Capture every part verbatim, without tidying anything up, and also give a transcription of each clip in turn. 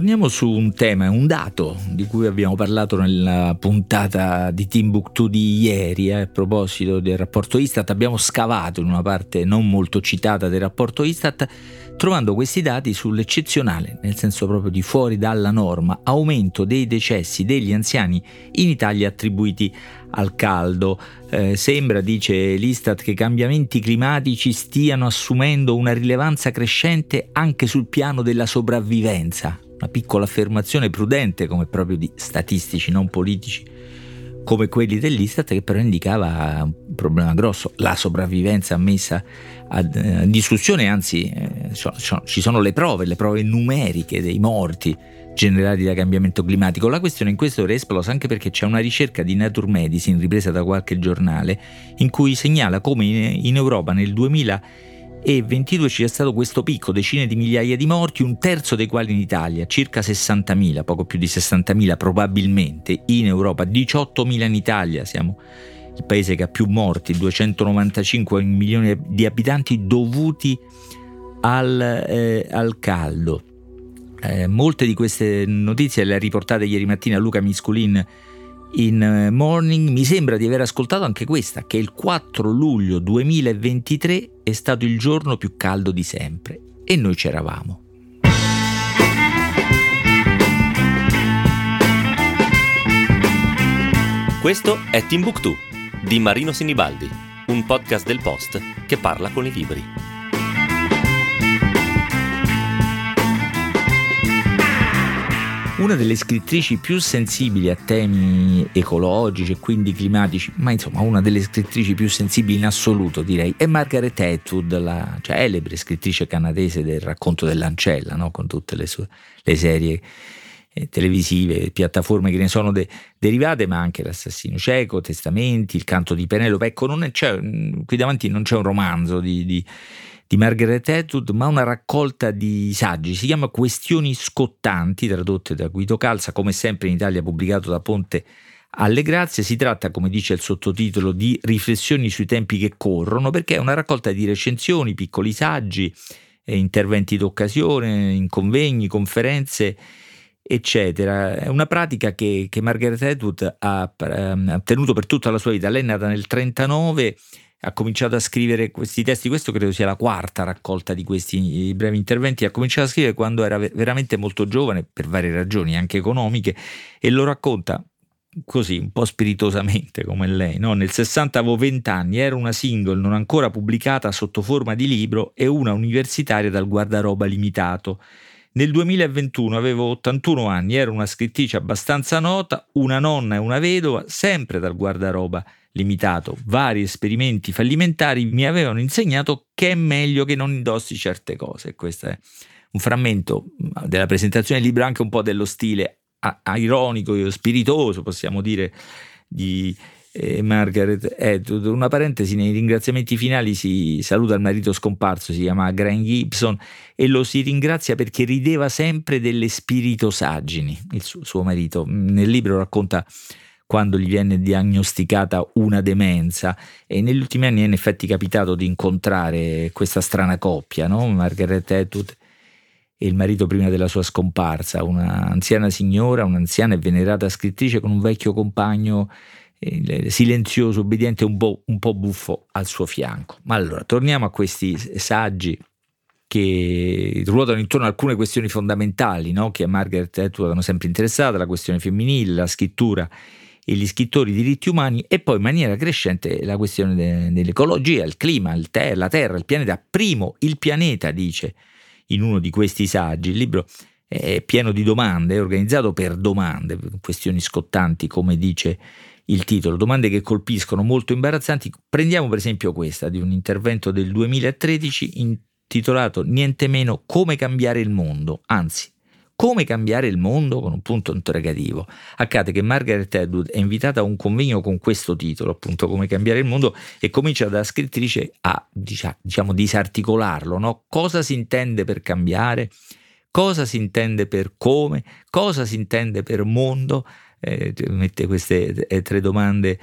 torniamo su un tema, un dato di cui abbiamo parlato nella puntata di Timbuktu di ieri, eh, a proposito del rapporto Istat. Abbiamo scavato in una parte non molto citata del rapporto Istat, trovando questi dati sull'eccezionale, nel senso proprio di fuori dalla norma, aumento dei decessi degli anziani in Italia attribuiti al caldo. Eh, sembra, dice l'Istat, che i cambiamenti climatici stiano assumendo una rilevanza crescente anche sul piano della sopravvivenza. Una piccola affermazione prudente, come proprio di statistici non politici come quelli dell'Istat, che però indicava un problema grosso, la sopravvivenza messa a eh, discussione, anzi eh, so, so, ci sono le prove, le prove numeriche dei morti generati da cambiamento climatico. La questione in questo ora esplosa anche perché c'è una ricerca di Nature Medicine ripresa da qualche giornale in cui segnala come in, in Europa nel duemilaventidue c'è stato questo picco, decine di migliaia di morti, un terzo dei quali in Italia, circa sessantamila, poco più di sessantamila probabilmente, in Europa diciottomila in Italia, siamo il paese che ha più morti, duecentonovantacinque milioni di abitanti dovuti al, eh, al caldo. Eh, molte di queste notizie le ha riportate ieri mattina Luca Misculin in Morning. Mi sembra di aver ascoltato anche questa, che il quattro luglio duemilaventitré è stato il giorno più caldo di sempre e noi c'eravamo. Questo è Timbuktu di Marino Sinibaldi, un podcast del Post che parla con i libri. Una delle scrittrici più sensibili a temi ecologici e quindi climatici, ma insomma una delle scrittrici più sensibili in assoluto direi, è Margaret Atwood, la celebre scrittrice canadese del racconto dell'ancella, no? Con tutte le, sue, le serie eh, televisive, piattaforme che ne sono de- derivate, ma anche L'assassino cieco, Testamenti, Il canto di Penelope. Ecco, non è, cioè, qui davanti non c'è un romanzo di... di di Margaret Atwood, ma una raccolta di saggi, si chiama Questioni scottanti, tradotte da Guido Calza, come sempre in Italia pubblicato da Ponte alle Grazie. Si tratta, come dice il sottotitolo, di riflessioni sui tempi che corrono, perché è una raccolta di recensioni, piccoli saggi, eh, interventi d'occasione, in convegni, conferenze, eccetera. È una pratica che, che Margaret Atwood ha, ehm, ha tenuto per tutta la sua vita. Lei è nata nel trentanove, ha cominciato a scrivere questi testi, questo credo sia la quarta raccolta di questi brevi interventi, ha cominciato a scrivere quando era veramente molto giovane, per varie ragioni anche economiche, e lo racconta così, un po' spiritosamente come lei, no? Nel sessanta avevo vent'anni, era una single non ancora pubblicata sotto forma di libro e una universitaria dal guardaroba limitato. Nel duemilaventuno avevo ottantuno anni, ero una scrittrice abbastanza nota, una nonna e una vedova, sempre dal guardaroba limitato. Vari esperimenti fallimentari mi avevano insegnato che è meglio che non indossi certe cose. Questo è un frammento della presentazione del libro, anche un po' dello stile a- ironico e spiritoso, possiamo dire, di eh, Margaret Atwood. Una parentesi, nei ringraziamenti finali si saluta il marito scomparso, si chiama Grant Gibson, e lo si ringrazia perché rideva sempre delle spiritosaggini, il su- suo marito. Nel libro racconta quando gli viene diagnosticata una demenza, e negli ultimi anni è in effetti capitato di incontrare questa strana coppia, no? Margaret Atwood e il marito prima della sua scomparsa, una anziana signora, un'anziana e venerata scrittrice con un vecchio compagno eh, silenzioso, obbediente, un po', un po' buffo al suo fianco. Ma allora, torniamo a questi saggi che ruotano intorno a alcune questioni fondamentali, no? Che a Margaret Atwood hanno sempre interessata, la questione femminile, la scrittura e gli scrittori, i diritti umani, e poi in maniera crescente la questione de- dell'ecologia, il clima, il ter- la terra, il pianeta. Primo il pianeta, dice in uno di questi saggi. Il libro è pieno di domande, è organizzato per domande, questioni scottanti come dice il titolo, domande che colpiscono, molto imbarazzanti. Prendiamo per esempio questa di un intervento del duemilatredici intitolato niente meno come cambiare il mondo, anzi come cambiare il mondo con un punto interrogativo. Accade che Margaret Atwood è invitata a un convegno con questo titolo, appunto come cambiare il mondo, e comincia da scrittrice a diciamo disarticolarlo, no? Cosa si intende per cambiare? Cosa si intende per come? Cosa si intende per mondo? Eh, mette queste tre domande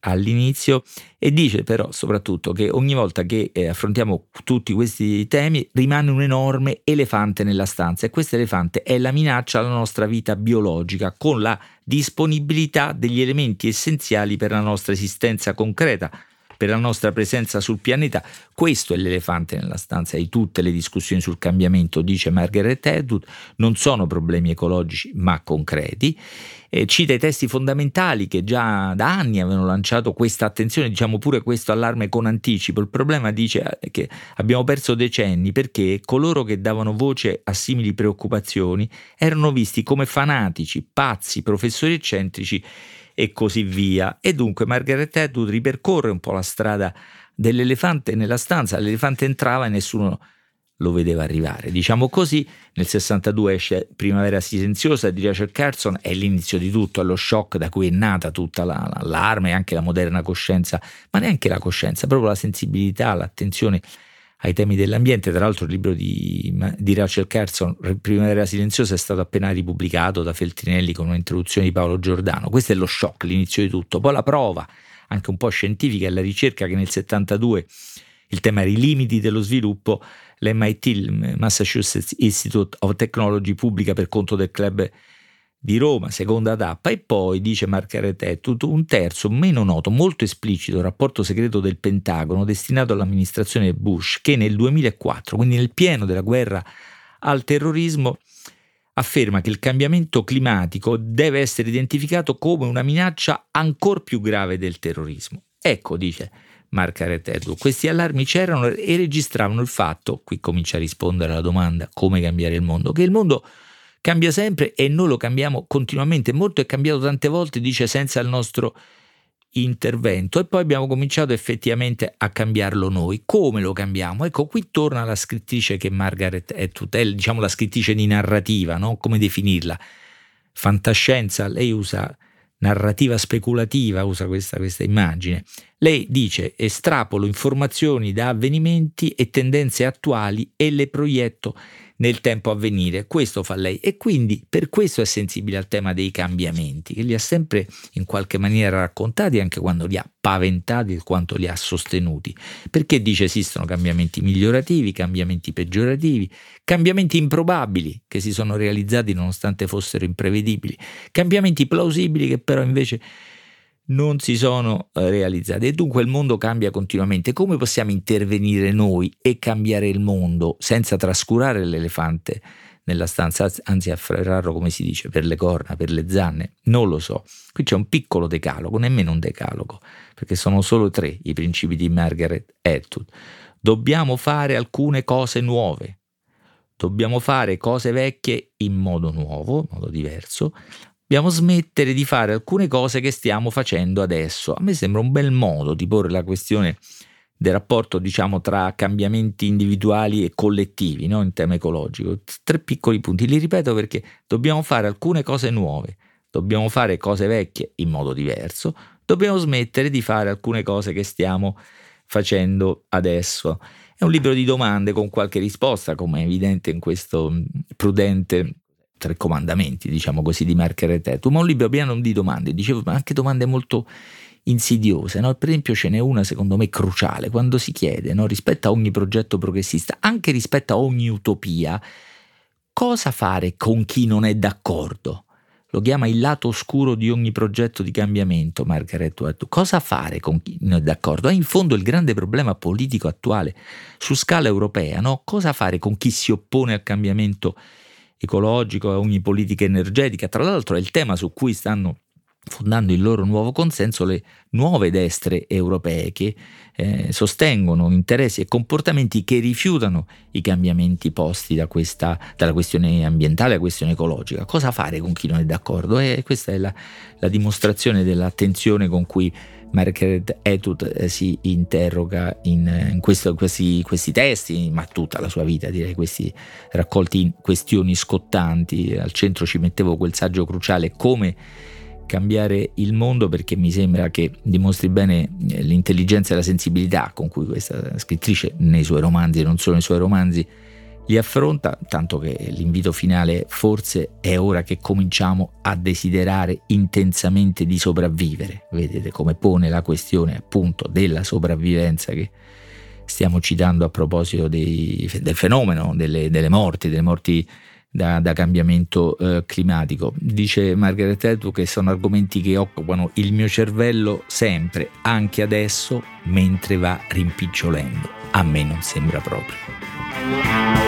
all'inizio, e dice però soprattutto che ogni volta che eh, affrontiamo tutti questi temi rimane un enorme elefante nella stanza, e questo elefante è la minaccia alla nostra vita biologica con la disponibilità degli elementi essenziali per la nostra esistenza concreta, per la nostra presenza sul pianeta. Questo è l'elefante nella stanza di tutte le discussioni sul cambiamento, dice Margaret Atwood. Non sono problemi ecologici ma concreti. Eh, cita i testi fondamentali che già da anni avevano lanciato questa attenzione, diciamo pure questo allarme con anticipo. Il problema, dice, è che abbiamo perso decenni perché coloro che davano voce a simili preoccupazioni erano visti come fanatici, pazzi, professori eccentrici e così via. E dunque Margaret Atwood ripercorre un po' la strada dell'elefante nella stanza. L'elefante entrava e nessuno lo vedeva arrivare, diciamo così. Nel sessantadue esce Primavera Silenziosa di Rachel Carson, è l'inizio di tutto, è lo shock da cui è nata tutta la, l'allarme e anche la moderna coscienza, ma neanche la coscienza, proprio la sensibilità, l'attenzione ai temi dell'ambiente. Tra l'altro il libro di, di Rachel Carson, Primavera Silenziosa, è stato appena ripubblicato da Feltrinelli con un'introduzione di Paolo Giordano. Questo è lo shock, l'inizio di tutto. Poi la prova, anche un po' scientifica, è la ricerca che nel settantadue, il tema era i limiti dello sviluppo, l'M I T, il Massachusetts Institute of Technology, pubblica per conto del Club di Roma, seconda tappa. E poi, dice Margaret Atwood, un terzo, meno noto, molto esplicito rapporto segreto del Pentagono destinato all'amministrazione Bush, che nel duemilaquattro, quindi nel pieno della guerra al terrorismo, afferma che il cambiamento climatico deve essere identificato come una minaccia ancor più grave del terrorismo. Ecco, dice Margaret Atwood, questi allarmi c'erano e registravano il fatto, qui comincia a rispondere alla domanda come cambiare il mondo, che il mondo cambia sempre e noi lo cambiamo continuamente. Molto è cambiato tante volte, dice, senza il nostro intervento, e poi abbiamo cominciato effettivamente a cambiarlo noi. Come lo cambiamo? Ecco, qui torna la scrittrice che Margaret Atwood è, diciamo, la scrittrice di narrativa, no? Come definirla? Fantascienza, lei usa narrativa speculativa, usa questa, questa immagine. Lei dice: estrapolo informazioni da avvenimenti e tendenze attuali e le proietto nel tempo a venire. Questo fa lei, e quindi per questo è sensibile al tema dei cambiamenti, che li ha sempre in qualche maniera raccontati, anche quando li ha paventati e quanto li ha sostenuti, perché dice esistono cambiamenti migliorativi, cambiamenti peggiorativi, cambiamenti improbabili che si sono realizzati nonostante fossero imprevedibili, cambiamenti plausibili che però invece non si sono realizzate. E dunque il mondo cambia continuamente. Come possiamo intervenire noi e cambiare il mondo senza trascurare l'elefante nella stanza, anzi afferrarlo, come si dice, per le corna, per le zanne? Non lo so. Qui c'è un piccolo decalogo, nemmeno un decalogo, perché sono solo tre i principi di Margaret Atwood. Dobbiamo fare alcune cose nuove, dobbiamo fare cose vecchie in modo nuovo, in modo diverso. Dobbiamo smettere di fare alcune cose che stiamo facendo adesso. A me sembra un bel modo di porre la questione del rapporto, diciamo, tra cambiamenti individuali e collettivi, no? In tema ecologico. Tre piccoli punti, li ripeto perché dobbiamo fare alcune cose nuove, dobbiamo fare cose vecchie in modo diverso, dobbiamo smettere di fare alcune cose che stiamo facendo adesso. È un libro di domande con qualche risposta, come è evidente in questo prudente tre comandamenti, diciamo così, di Margaret Atwood, ma un libro pieno di domande, dicevo, ma anche domande molto insidiose, no? Per esempio ce n'è una secondo me cruciale, quando si chiede, no, rispetto a ogni progetto progressista, anche rispetto a ogni utopia, cosa fare con chi non è d'accordo? Lo chiama il lato oscuro di ogni progetto di cambiamento Margaret Atwood. Cosa fare con chi non è d'accordo? È in fondo il grande problema politico attuale su scala europea, no? Cosa fare con chi si oppone al cambiamento ecologico, a ogni politica energetica? Tra l'altro è il tema su cui stanno fondando il loro nuovo consenso le nuove destre europee, che eh, sostengono interessi e comportamenti che rifiutano i cambiamenti posti da questa, dalla questione ambientale alla questione ecologica. Cosa fare con chi non è d'accordo? E questa è la, la dimostrazione dell'attenzione con cui Margaret Atwood eh, si interroga in, in, questo, in questi, questi testi, ma tutta la sua vita, direi, questi raccolti in Questioni scottanti. Al centro ci mettevo quel saggio cruciale, come cambiare il mondo, perché mi sembra che dimostri bene l'intelligenza e la sensibilità con cui questa scrittrice, nei suoi romanzi, non solo nei suoi romanzi, Li affronta, tanto che l'invito finale forse è ora che cominciamo a desiderare intensamente di sopravvivere. Vedete come pone la questione appunto della sopravvivenza che stiamo citando a proposito dei, del fenomeno delle, delle morti, delle morti da, da cambiamento eh, climatico. Dice Margaret Atwood che sono argomenti che occupano il mio cervello sempre, anche adesso, mentre va rimpicciolendo. A me non sembra proprio.